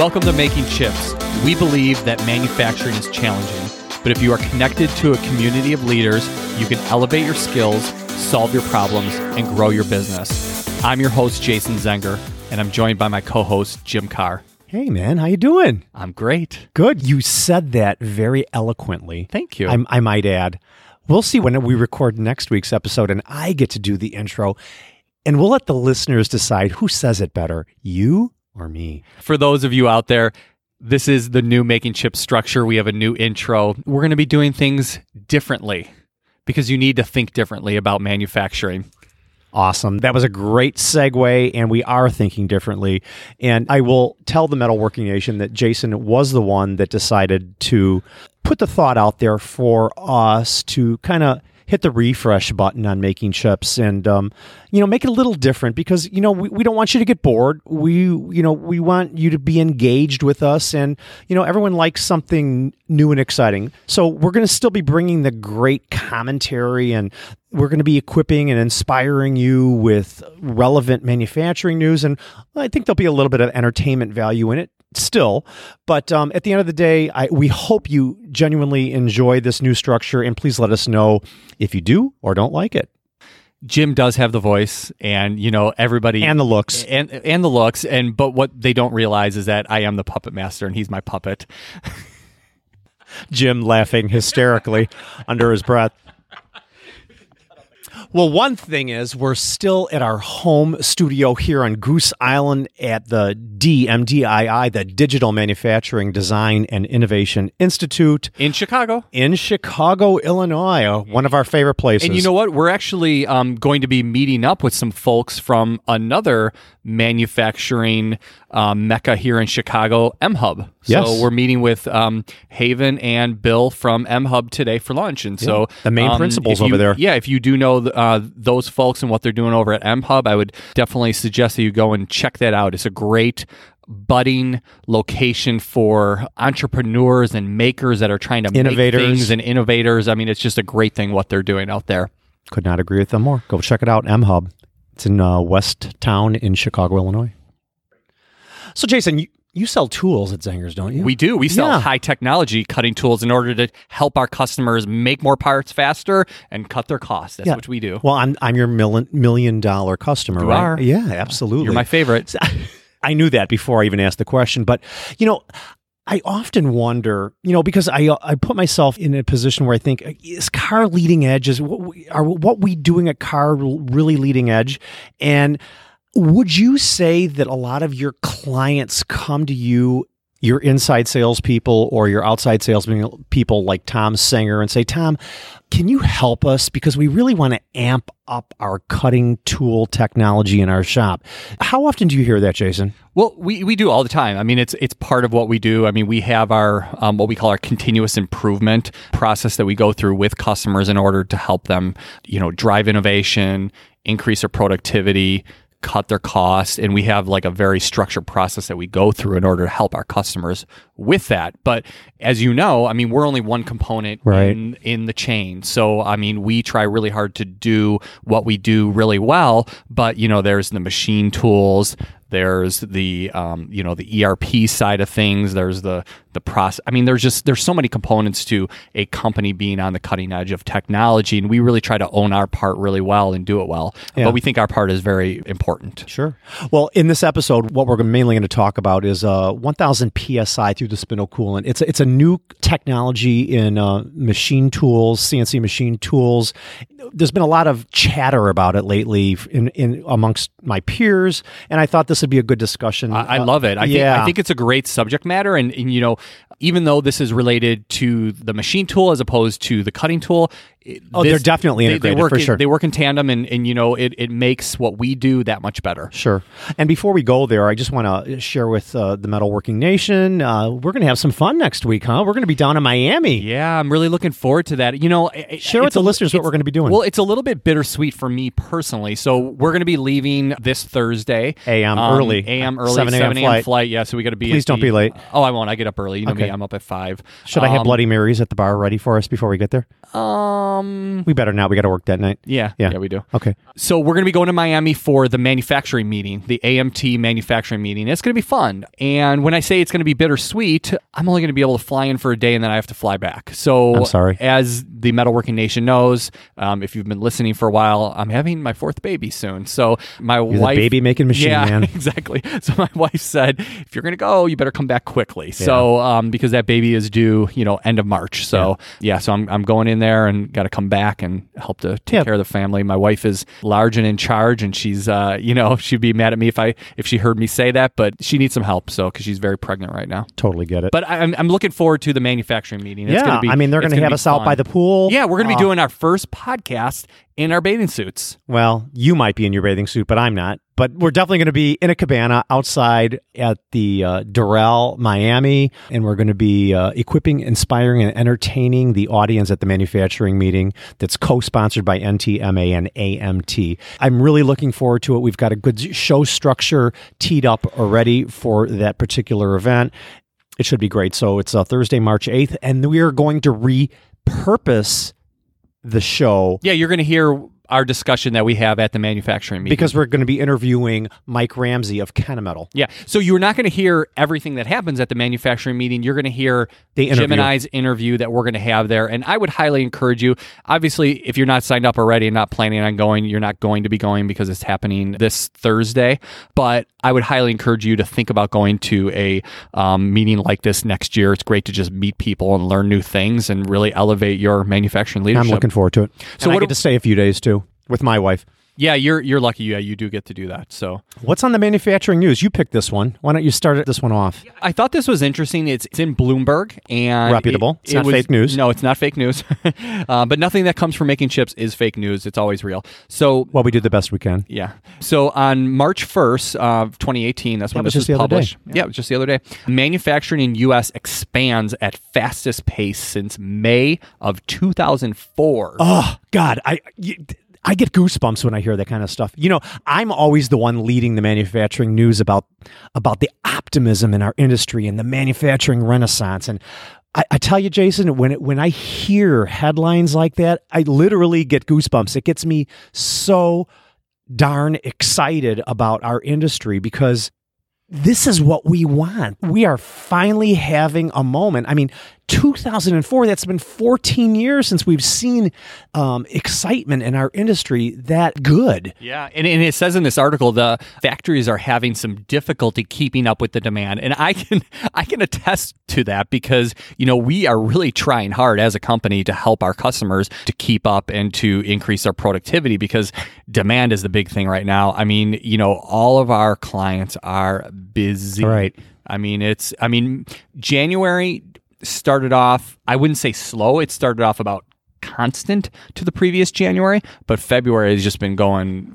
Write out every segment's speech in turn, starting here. Welcome to Making Chips. We believe that manufacturing is challenging, but if you are connected to a community of leaders, you can elevate your skills, solve your problems, and grow your business. I'm your host, Jason Zenger, and I'm joined by my co-host, Jim Carr. Hey, man, how you doing? I'm great. Good. You said that very eloquently. Thank you. I might add. We'll see when we record next week's episode, and I get to do the intro, and we'll let the listeners decide who says it better, you or me. For those of you out there, this is the new Making Chips structure. We have a new intro. We're going to be doing things differently because you need to think differently about manufacturing. Awesome. That was a great segue, and we are thinking differently. And I will tell the Metalworking Nation that Jason was the one that decided to put the thought out there for us to kind of hit the refresh button on Making Chips and, make it a little different because, we don't want you to get bored. We want you to be engaged with us and, everyone likes something new and exciting. So we're going to still be bringing the great commentary and we're going to be equipping and inspiring you with relevant manufacturing news. And I think there'll be a little bit of entertainment value in it still. But at the end of the day, we hope you genuinely enjoy this new structure. And please let us know if you do or don't like it. Jim does have the voice and, everybody... And the looks. And the looks. But what they don't realize is that I am the puppet master and he's my puppet. Jim laughing hysterically under his breath. Well, one thing is we're still at our home studio here on Goose Island at the DMDII, the Digital Manufacturing Design and Innovation Institute. In Chicago, Illinois, one of our favorite places. And you know what? We're actually going to be meeting up with some folks from another manufacturing mecca here in Chicago, M-Hub. So yes. We're meeting with Haven and Bill from M-Hub today for lunch. And so the main principals over there. Yeah, if you do know those folks and what they're doing over at M-Hub, I would definitely suggest that you go and check that out. It's a great budding location for entrepreneurs and makers that are trying to make things and innovators. I mean, it's just a great thing what they're doing out there. Could not agree with them more. Go check it out, M-Hub. It's in West Town in Chicago, Illinois. So, Jason, you sell tools at Zangers, don't you? We do. We sell high technology cutting tools in order to help our customers make more parts faster and cut their costs. That's what we do. Well, I'm your $1 million customer, right? You are. Yeah, absolutely. You're my favorite. I knew that before I even asked the question, but I often wonder, because I put myself in a position where I think, is Carr leading edge? Is what we doing at Carr really leading edge? And would you say that a lot of your clients come to you, your inside salespeople or your outside salespeople like Tom Sanger, and say, Tom, can you help us? Because we really want to amp up our cutting tool technology in our shop. How often do you hear that, Jason? Well, we do all the time. I mean, it's part of what we do. I mean, we have our what we call our continuous improvement process that we go through with customers in order to help them, drive innovation, increase their productivity, cut their costs, and we have like a very structured process that we go through in order to help our customers with that. But as you know, I mean, we're only one component in the chain. So, I mean, we try really hard to do what we do really well, but, there's the machine tools, there's the, the ERP side of things, there's the process. I mean, there's so many components to a company being on the cutting edge of technology, and we really try to own our part really well and do it well. Yeah. But we think our part is very important. Sure. Well, in this episode, what we're mainly going to talk about is 1,000 PSI through the spindle coolant. It's a new technology in machine tools, CNC machine tools. There's been a lot of chatter about it lately in amongst my peers, and I thought this would be a good discussion. I love it. I think it's a great subject matter, and even though this is related to the machine tool as opposed to the cutting tool, they're definitely integrated, they work for sure. They work in tandem, and it makes what we do that much better. Sure. And before we go there, I just want to share with the Metalworking Nation, we're going to have some fun next week, huh? We're going to be down in Miami. Yeah, I'm really looking forward to that. Share with the listeners what we're going to be doing. Well, Well, it's a little bit bittersweet for me personally. So we're going to be leaving this Thursday. AM early. 7 a.m. flight. Yeah, so we got to be... Please don't be late. Oh, I won't. I get up early. You know me. I'm up at 5. Should I have Bloody Marys at the bar ready for us before we get there? We better not. We got to work that night. Yeah, we do. Okay. So we're going to be going to Miami for the manufacturing meeting, the AMT manufacturing meeting. It's going to be fun. And when I say it's going to be bittersweet, I'm only going to be able to fly in for a day and then I have to fly back. So I'm sorry. As the Metalworking Nation knows, if you've been listening for a while, I'm having my 4th baby soon. So my wife... the baby making machine, man. Exactly. So my wife said, if you're going to go, you better come back quickly. Yeah. So because that baby is due, end of March. So so I'm going in there and got to come back and help to take care of the family. My wife is large and in charge, and she's, she'd be mad at me if she heard me say that, but she needs some help. So, because she's very pregnant right now. Totally get it. But I'm looking forward to the manufacturing meeting. It's gonna be, they're going to have us fun out by the pool. Yeah, we're going to be doing our first podcast in our bathing suits. Well, you might be in your bathing suit, but I'm not. But we're definitely going to be in a cabana outside at the Doral, Miami, and we're going to be equipping, inspiring, and entertaining the audience at the manufacturing meeting that's co-sponsored by NTMA and AMT. I'm really looking forward to it. We've got a good show structure teed up already for that particular event. It should be great. So it's Thursday, March 8th, and we are going to repurpose the show. Yeah, you're going to hear our discussion that we have at the manufacturing meeting. Because we're going to be interviewing Mike Ramsey of Kennametal. Yeah. So you're not going to hear everything that happens at the manufacturing meeting. You're going to hear Jim and I's interview that we're going to have there. And I would highly encourage you, obviously, if you're not signed up already and not planning on going, you're not going to be going because it's happening this Thursday. But I would highly encourage you to think about going to a meeting like this next year. It's great to just meet people and learn new things and really elevate your manufacturing leadership. I'm looking forward to it. So I get to stay a few days too. With my wife. Yeah, you're lucky. Yeah, you do get to do that. So, what's on the manufacturing news? You picked this one. Why don't you start this one off? I thought this was interesting. It's in Bloomberg and reputable. It's not fake news. No, it's not fake news. But nothing that comes from Making Chips is fake news. It's always real. So, well, we do the best we can. Yeah. So on March 1st, 2018, that's when this was published. Yeah, it was just the other day. Manufacturing in U.S. expands at fastest pace since May of 2004. Oh God, I get goosebumps when I hear that kind of stuff. I'm always the one leading the manufacturing news about the optimism in our industry and the manufacturing renaissance. And I tell you, Jason, when I hear headlines like that, I literally get goosebumps. It gets me so darn excited about our industry because this is what we want. We are finally having a moment. 2004, that's been 14 years since we've seen excitement in our industry that good. Yeah, and it says in this article, the factories are having some difficulty keeping up with the demand. And I can attest to that because, we are really trying hard as a company to help our customers to keep up and to increase our productivity because demand is the big thing right now. All of our clients are busy. Right. January started off, I wouldn't say slow, it started off about constant to the previous January, but February has just been going,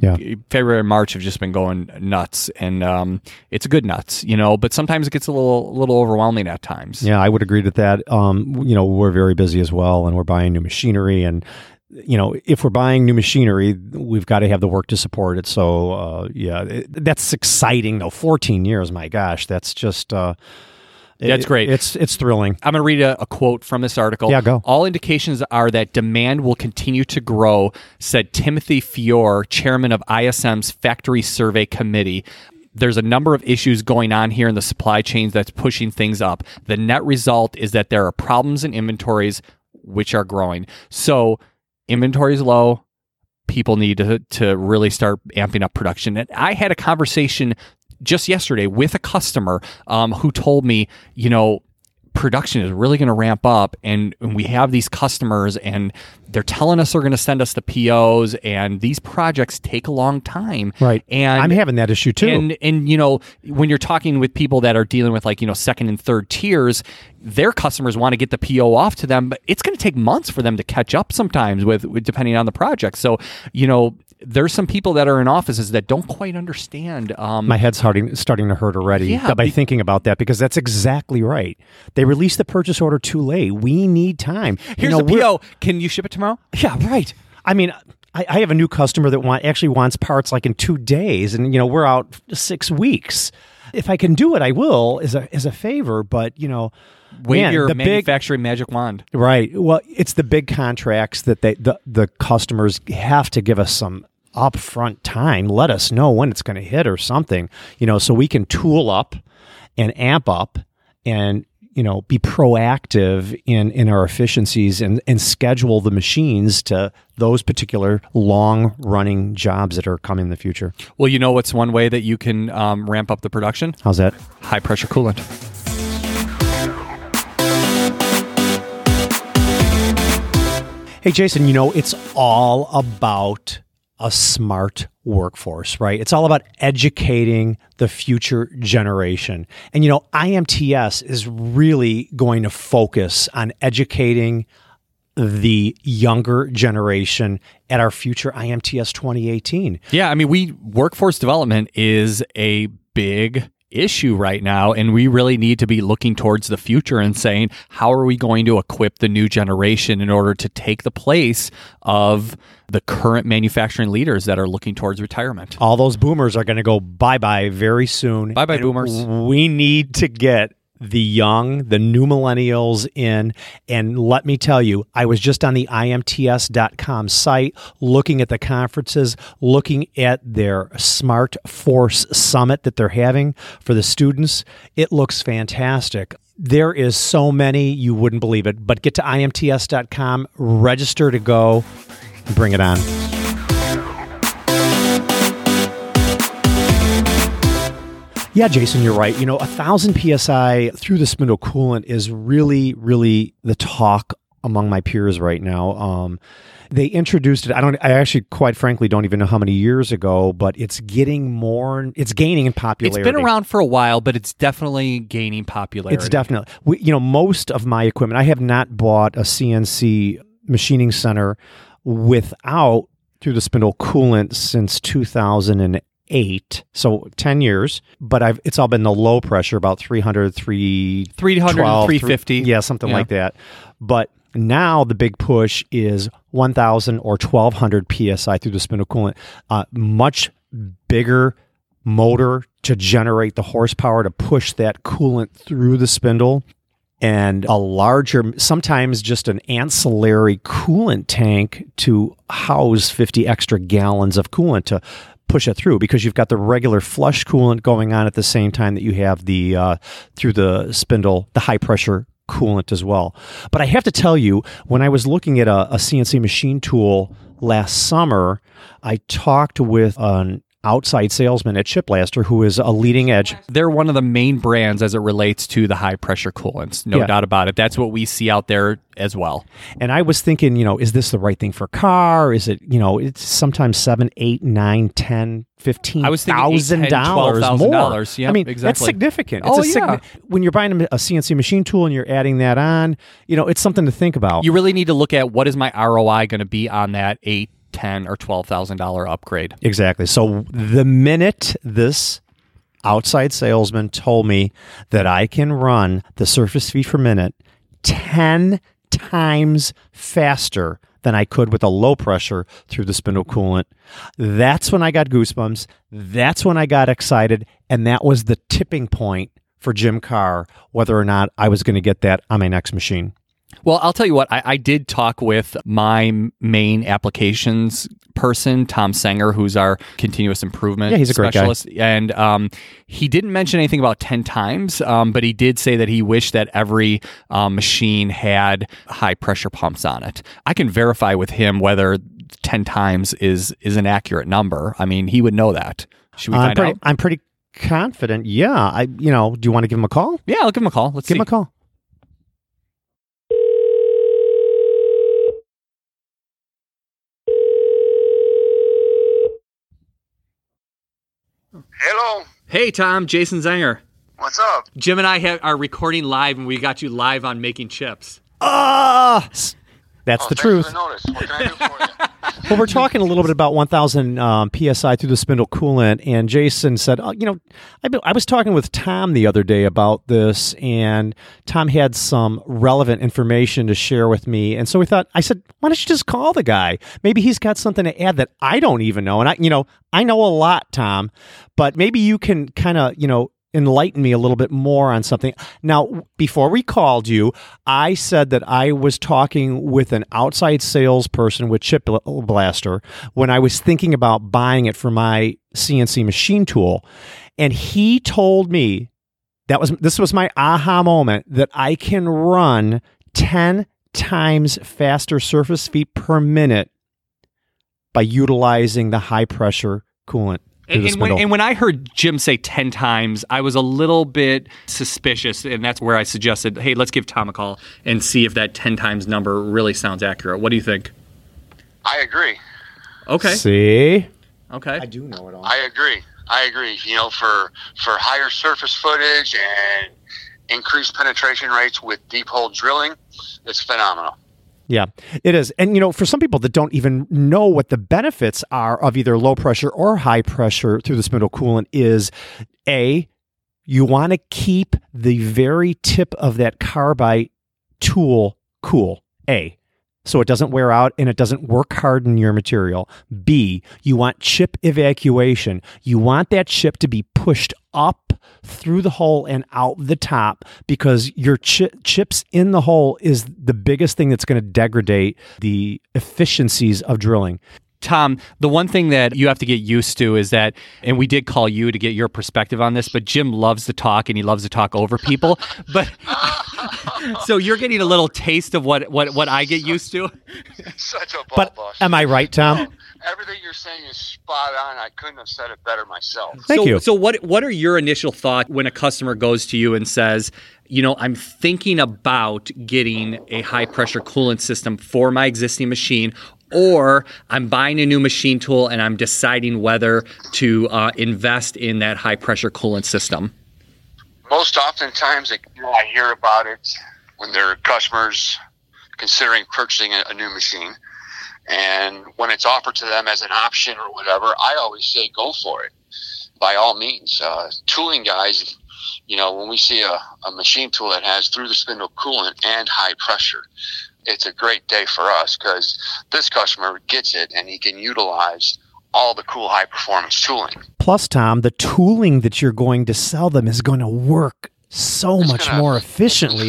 February and March have just been going nuts, and it's a good nuts, but sometimes it gets a little overwhelming at times. Yeah, I would agree with that. We're very busy as well, and we're buying new machinery, and if we're buying new machinery, we've got to have the work to support it. So that's exciting though. 14 years, my gosh, that's just... That's great. It's thrilling. I'm going to read a quote from this article. Yeah, go. All indications are that demand will continue to grow, said Timothy Fiore, chairman of ISM's Factory Survey Committee. There's a number of issues going on here in the supply chains that's pushing things up. The net result is that there are problems in inventories, which are growing. So inventory is low. People need to really start amping up production. And I had a conversation just yesterday with a customer who told me, production is really going to ramp up, and we have these customers and they're telling us they're going to send us the POs, and these projects take a long time. Right. And I'm having that issue too. And when you're talking with people that are dealing with second and third tiers, their customers want to get the PO off to them, but it's going to take months for them to catch up sometimes with depending on the project. So, there's some people that are in offices that don't quite understand. My head's starting to hurt already by thinking about that, because that's exactly right. They released the purchase order too late. We need time. Here's a PO. Can you ship it tomorrow? Yeah, right. I mean, I have a new customer that actually wants parts like in 2 days, and you know we're out 6 weeks. If I can do it, I will as a favor. But you know, wave your manufacturing magic wand, right? Well, it's the big contracts that the customers have to give us some upfront time. Let us know when it's going to hit or something, you know, so we can tool up and amp up and, you know, be proactive in our efficiencies and schedule the machines to those particular long-running jobs that are coming in the future. Well, you know what's one way that you can ramp up the production? How's that? High-pressure coolant. Hey, Jason, you know, it's all about a smart workforce, right? It's all about educating the future generation. And, you know, IMTS is really going to focus on educating the younger generation at our future IMTS 2018. Yeah, I mean, workforce development is a big issue right now, and we really need to be looking towards the future and saying, how are we going to equip the new generation in order to take the place of the current manufacturing leaders that are looking towards retirement? All those boomers are going to go bye-bye very soon. Bye-bye, boomers. We need to get the young, the new millennials in. And let me tell you, I was just on the IMTS.com site looking at the conferences, looking at their Smart Force Summit that they're having for the students. It looks fantastic. There is so many, you wouldn't believe it. But get to IMTS.com, register to go, bring it on. Yeah, Jason, you're right. You know, 1,000 PSI through the spindle coolant is really, really the talk among my peers right now. They introduced it. I actually, quite frankly, don't even know how many years ago, but it's gaining in popularity. It's been around for a while, but it's definitely gaining popularity. It's definitely, you know, most of my equipment, I have not bought a CNC machining center without through the spindle coolant since 2008, so 10 years, but it's all been the low pressure, about 300, 350. Like that. But now the big push is 1,000 or 1,200 PSI through the spindle coolant. Much bigger motor to generate the horsepower to push that coolant through the spindle, and a larger, sometimes just an ancillary coolant tank to house 50 extra gallons of coolant to push it through, because you've got the regular flush coolant going on at the same time that you have the through the spindle, the high pressure coolant as well. But I have to tell you, when I was looking at a CNC machine tool last summer, I talked with an outside salesman at Chipblaster, who is a leading edge. They're one of the main brands as it relates to the high pressure coolants. No doubt about it. That's what we see out there as well. And I was thinking, you know, is this the right thing for a car? Is it, you know, it's sometimes $7,000, $8,000, $9,000, $10,000, $15,000 $12,000 more. Yeah, I mean, exactly. That's significant. When you're buying a CNC machine tool and you're adding that on, you know, it's something to think about. You really need to look at what is my ROI going to be on that $8,000, $10,000 or $12,000 upgrade. Exactly. So the minute this outside salesman told me that I can run the surface feet per minute 10 times faster than I could with a low pressure through the spindle coolant, that's when I got goosebumps. That's when I got excited. And that was the tipping point for Jim Carr, whether or not I was going to get that on my next machine. Well, I'll tell you what, I did talk with my main applications person, Tom Sanger, who's our continuous improvement specialist. Yeah, he's a great guy. And he didn't mention anything about 10 times, but he did say that he wished that every machine had high pressure pumps on it. I can verify with him whether 10 times is an accurate number. I mean, he would know that. Should we find out? I'm pretty confident. Yeah. Do you want to give him a call? Yeah, I'll give him a call. Let's see. Give him a call. Hello. Hey, Tom. Jason Zenger. What's up? Jim and I are recording live, and we got you live on Making Chips. That's the truth. Thanks for the notice. What can I do for you? Well, we're talking a little bit about 1,000 PSI through the spindle coolant, and Jason said, I was talking with Tom the other day about this, and Tom had some relevant information to share with me, and so I said, why don't you just call the guy? Maybe he's got something to add that I don't even know, and I know a lot, Tom, but maybe you can kind of, enlighten me a little bit more on something. Now, before we called you, I said that I was talking with an outside salesperson with Chipblaster when I was thinking about buying it for my CNC machine tool. And he told me, this was my aha moment, that I can run 10 times faster surface feet per minute by utilizing the high pressure coolant. And when I heard Jim say 10 times, I was a little bit suspicious, and that's where I suggested, hey, let's give Tom a call and see if that 10 times number really sounds accurate. What do you think? I agree. Okay. See? Okay. I do know it all. I agree. For higher surface footage and increased penetration rates with deep hole drilling, it's phenomenal. Yeah, it is. And, for some people that don't even know what the benefits are of either low pressure or high pressure through the spindle coolant is, A, you want to keep the very tip of that carbide tool cool, A, so it doesn't wear out and it doesn't work hard in your material. B, you want chip evacuation. You want that chip to be pushed up through the hole and out the top, because your chips in the hole is the biggest thing that's going to degrade the efficiencies of drilling. Tom, the one thing that you have to get used to is that, and we did call you to get your perspective on this, but Jim loves to talk and he loves to talk over people. But so you're getting a little taste of what I get used to. Such a ball bust. Am I right, Tom? Oh, everything you're saying is spot on. I couldn't have said it better myself. Thank you. So what are your initial thoughts when a customer goes to you and says, I'm thinking about getting a high pressure coolant system for my existing machine, or I'm buying a new machine tool and I'm deciding whether to invest in that high-pressure coolant system? Most oftentimes, I hear about it when there are customers considering purchasing a new machine. And when it's offered to them as an option or whatever, I always say go for it. By all means, tooling guys, when we see a machine tool that has through the spindle coolant and high pressure, it's a great day for us because this customer gets it and he can utilize all the cool high-performance tooling. Plus, Tom, the tooling that you're going to sell them is going to work more efficiently.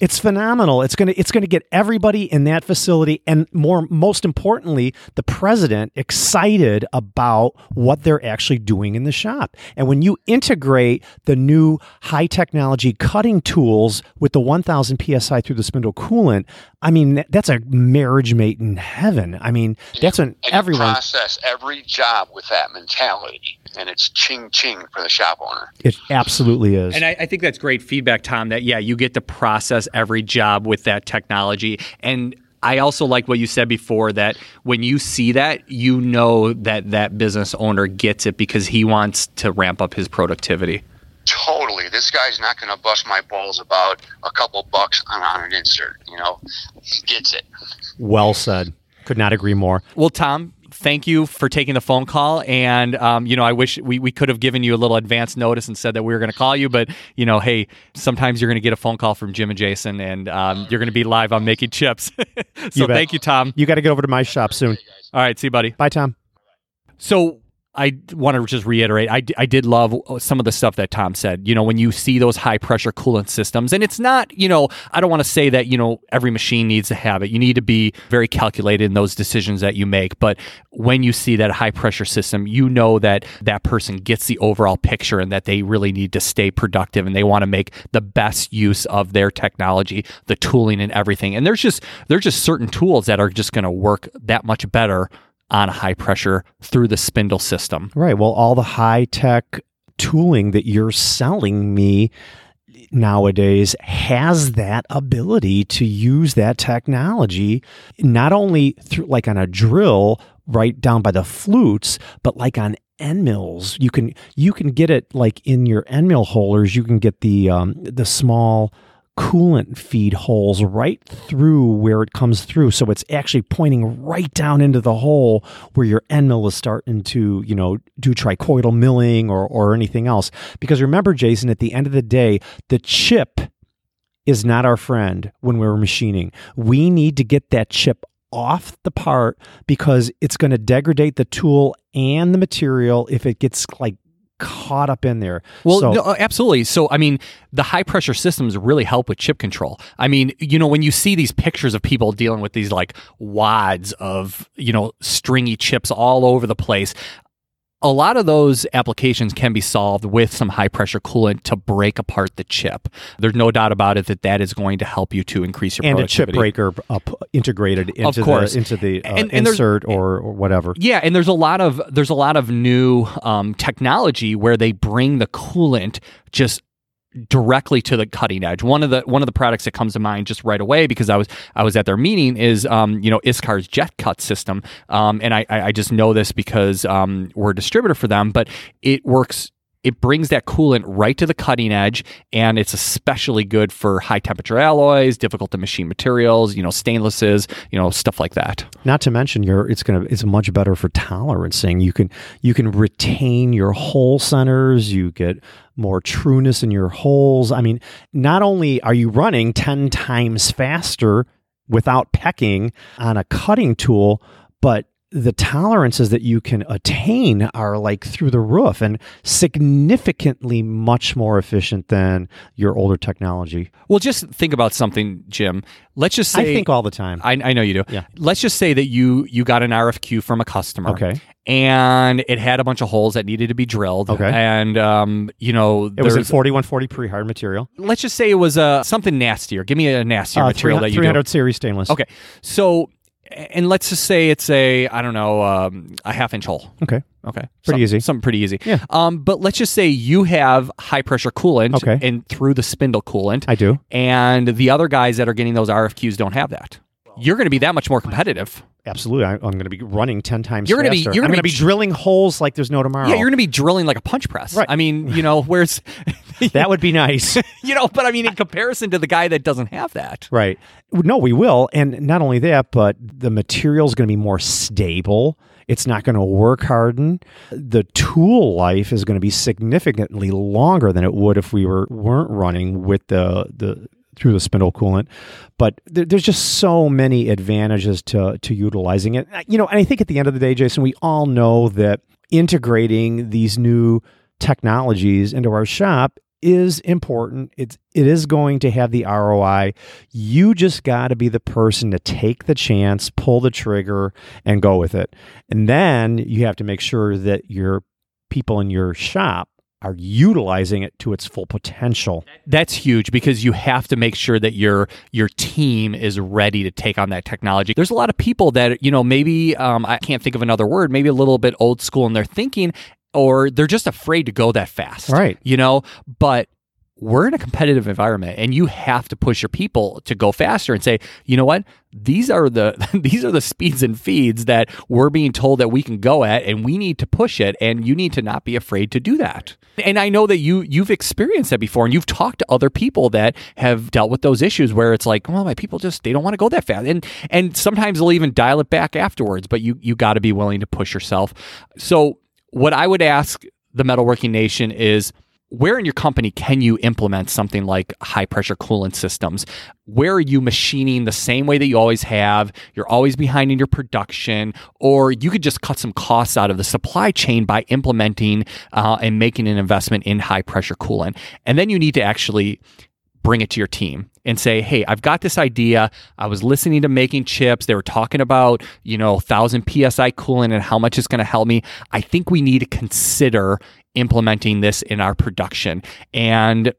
It's phenomenal. It's going to get everybody in that facility and most importantly, the president excited about what they're actually doing in the shop. And when you integrate the new high technology cutting tools with the 1,000 PSI through the spindle coolant, I mean, that's a marriage made in heaven. I mean, you process every job with that mentality, and it's ching ching for the shop owner. It absolutely is. And I think that's great feedback, Tom, that, yeah, you get to process every job with that technology. And I also like what you said before, that when you see that, you know that business owner gets it because he wants to ramp up his productivity. Totally. This guy's not going to bust my balls about a couple bucks on an insert. He gets it. Well said. Could not agree more. Well, Tom, thank you for taking the phone call. And, I wish we could have given you a little advance notice and said that we were going to call you. But, hey, sometimes you're going to get a phone call from Jim and Jason, and you're going to be live on Making Chips. So thank you, Tom. You got to get over to my shop soon. All right. See you, buddy. Bye, Tom. So I want to just reiterate, I did love some of the stuff that Tom said. When you see those high-pressure coolant systems, and it's not, I don't want to say that, every machine needs to have it. You need to be very calculated in those decisions that you make. But when you see that high-pressure system, you know that that person gets the overall picture and that they really need to stay productive and they want to make the best use of their technology, the tooling and everything. And there's just certain tools that are just going to work that much better on a high pressure through the spindle system. Right. Well, all the high tech tooling that you're selling me nowadays has that ability to use that technology, not only through, like on a drill right down by the flutes, but like on end mills. You can get it like in your end mill holders. You can get the small coolant feed holes right through where it comes through. So it's actually pointing right down into the hole where your end mill is starting to, you know, do tricoidal milling or anything else. Because remember, Jason, at the end of the day, the chip is not our friend when we're machining. We need to get that chip off the part because it's going to degrade the tool and the material if it gets like caught up in there. Well, so, no, absolutely. So, I mean, the high pressure systems really help with chip control. I mean, you know, when you see these pictures of people dealing with these like wads of, you know, stringy chips all over the place, a lot of those applications can be solved with some high pressure coolant to break apart the chip. There's no doubt about it that that is going to help you to increase your productivity. And a chip breaker integrated into the insert or whatever. Yeah, and there's a lot of new technology where they bring the coolant just directly to the cutting edge. One of the products that comes to mind just right away because I was at their meeting is ISCAR's jet cut system, and I just know this because we're a distributor for them. But it works. It brings that coolant right to the cutting edge, and it's especially good for high temperature alloys, difficult to machine materials, you know, stainlesses, you know, stuff like that. Not to mention it's much better for tolerancing. You can retain your hole centers. You get more trueness in your holes. I mean, not only are you running 10 times faster without pecking on a cutting tool, but the tolerances that you can attain are like through the roof and significantly much more efficient than your older technology. Well, just think about something, Jim. Let's just say... I think all the time. I know you do. Yeah. Let's just say that you got an RFQ from a customer. Okay. And it had a bunch of holes that needed to be drilled. Okay. And, it was in 4140 pre-hard material. Let's just say it was something nastier. Give me a nastier material that you 300 series stainless. Okay. So... And let's just say it's a half-inch hole. Okay. Something pretty easy. Yeah. But let's just say you have high-pressure coolant and through the spindle coolant. I do. And the other guys that are getting those RFQs don't have that. You're going to be that much more competitive. Absolutely. I'm going to be running 10 times faster. I'm going to be drilling holes like there's no tomorrow. Yeah, you're going to be drilling like a punch press. Right. I mean, you know, whereas... That would be nice. You know, but I mean, in comparison to the guy that doesn't have that. Right. No, we will. And not only that, but the material's going to be more stable. It's not going to work harden. The tool life is going to be significantly longer than it would if we weren't running with the through the spindle coolant. But there's just so many advantages to utilizing it. You know, and I think at the end of the day, Jason, we all know that integrating these new technologies into our shop is important. It is going to have the ROI. You just got to be the person to take the chance, pull the trigger, and go with it. And then you have to make sure that your people in your shop are utilizing it to its full potential. That's huge because you have to make sure that your team is ready to take on that technology. There's a lot of people that, you know, maybe, I can't think of another word, maybe a little bit old school in their thinking, or they're just afraid to go that fast. Right. You know, but we're in a competitive environment and you have to push your people to go faster and say, you know what, these are the speeds and feeds that we're being told that we can go at, and we need to push it, and you need to not be afraid to do that. And I know that you've experienced that before, and you've talked to other people that have dealt with those issues where it's like, well, my people just, they don't want to go that fast. And sometimes they'll even dial it back afterwards, but you got to be willing to push yourself. So what I would ask the Metalworking Nation is, where in your company can you implement something like high-pressure coolant systems? Where are you machining the same way that you always have? You're always behind in your production, or you could just cut some costs out of the supply chain by implementing and making an investment in high-pressure coolant. And then you need to actually bring it to your team and say, hey, I've got this idea. I was listening to Making Chips. They were talking about, 1,000 PSI coolant and how much it's going to help me. I think we need to consider implementing this in our production, and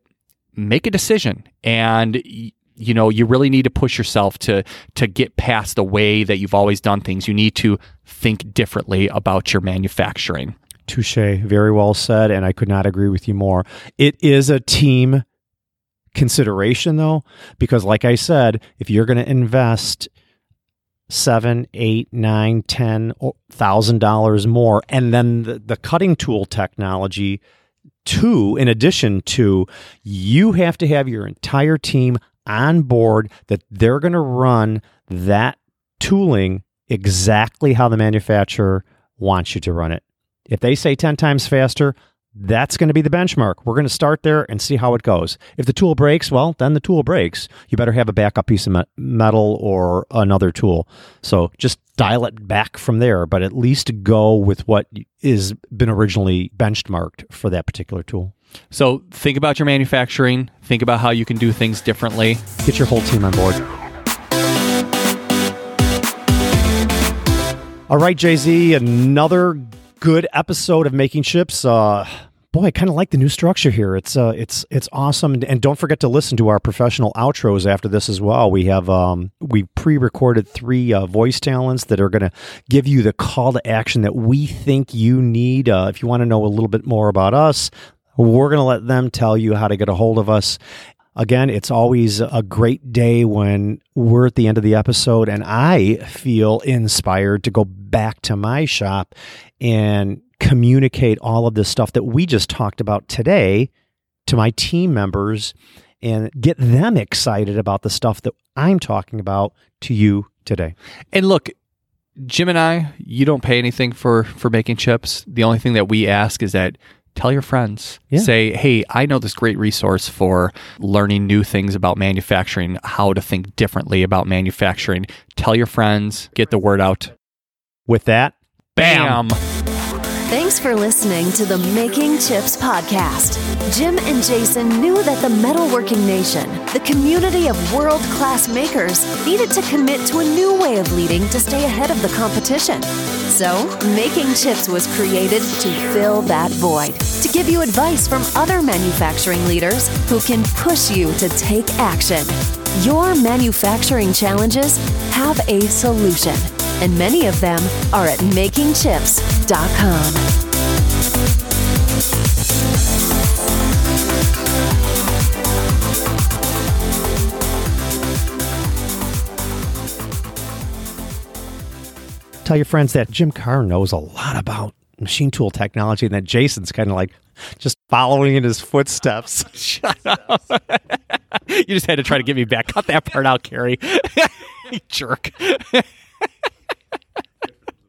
make a decision. And you really need to push yourself to get past the way that you've always done things. You need to think differently about your manufacturing. Touche. Very well said, and I could not agree with you more. It is a team consideration, though, because like I said, if you're going to invest $7,000, $8,000, $9,000, $10,000 more, and then the cutting tool technology in addition to, you have to have your entire team on board that they're going to run that tooling exactly how the manufacturer wants you to run it. If they say 10 times faster, that's going to be the benchmark. We're going to start there and see how it goes. If the tool breaks, well, then the tool breaks. You better have a backup piece of metal or another tool. So just dial it back from there, but at least go with what is been originally benchmarked for that particular tool. So think about your manufacturing. Think about how you can do things differently. Get your whole team on board. All right, Jay-Z, another good episode of Making Chips. Boy, I kind of like the new structure here. It's awesome. And don't forget to listen to our professional outros after this as well. We have we pre-recorded three voice talents that are going to give you the call to action that we think you need. If you want to know a little bit more about us, we're going to let them tell you how to get a hold of us. Again, it's always a great day when we're at the end of the episode and I feel inspired to go back to my shop and communicate all of this stuff that we just talked about today to my team members and get them excited about the stuff that I'm talking about to you today. And look, Jim and I, you don't pay anything for Making Chips. The only thing that we ask is that tell your friends. Yeah. Say, hey, I know this great resource for learning new things about manufacturing, how to think differently about manufacturing. Tell your friends, get the word out. With that, bam! Thanks for listening to the Making Chips podcast. Jim and Jason knew that the metalworking nation, the community of world-class makers, needed to commit to a new way of leading to stay ahead of the competition. So, Making Chips was created to fill that void, to give you advice from other manufacturing leaders who can push you to take action. Your manufacturing challenges have a solution, and many of them are at makingchips.com. Tell your friends that Jim Carr knows a lot about machine tool technology and that Jason's kind of like just following in his footsteps. Shut up. You just had to try to get me back. Cut that part out, Carrie. You jerk.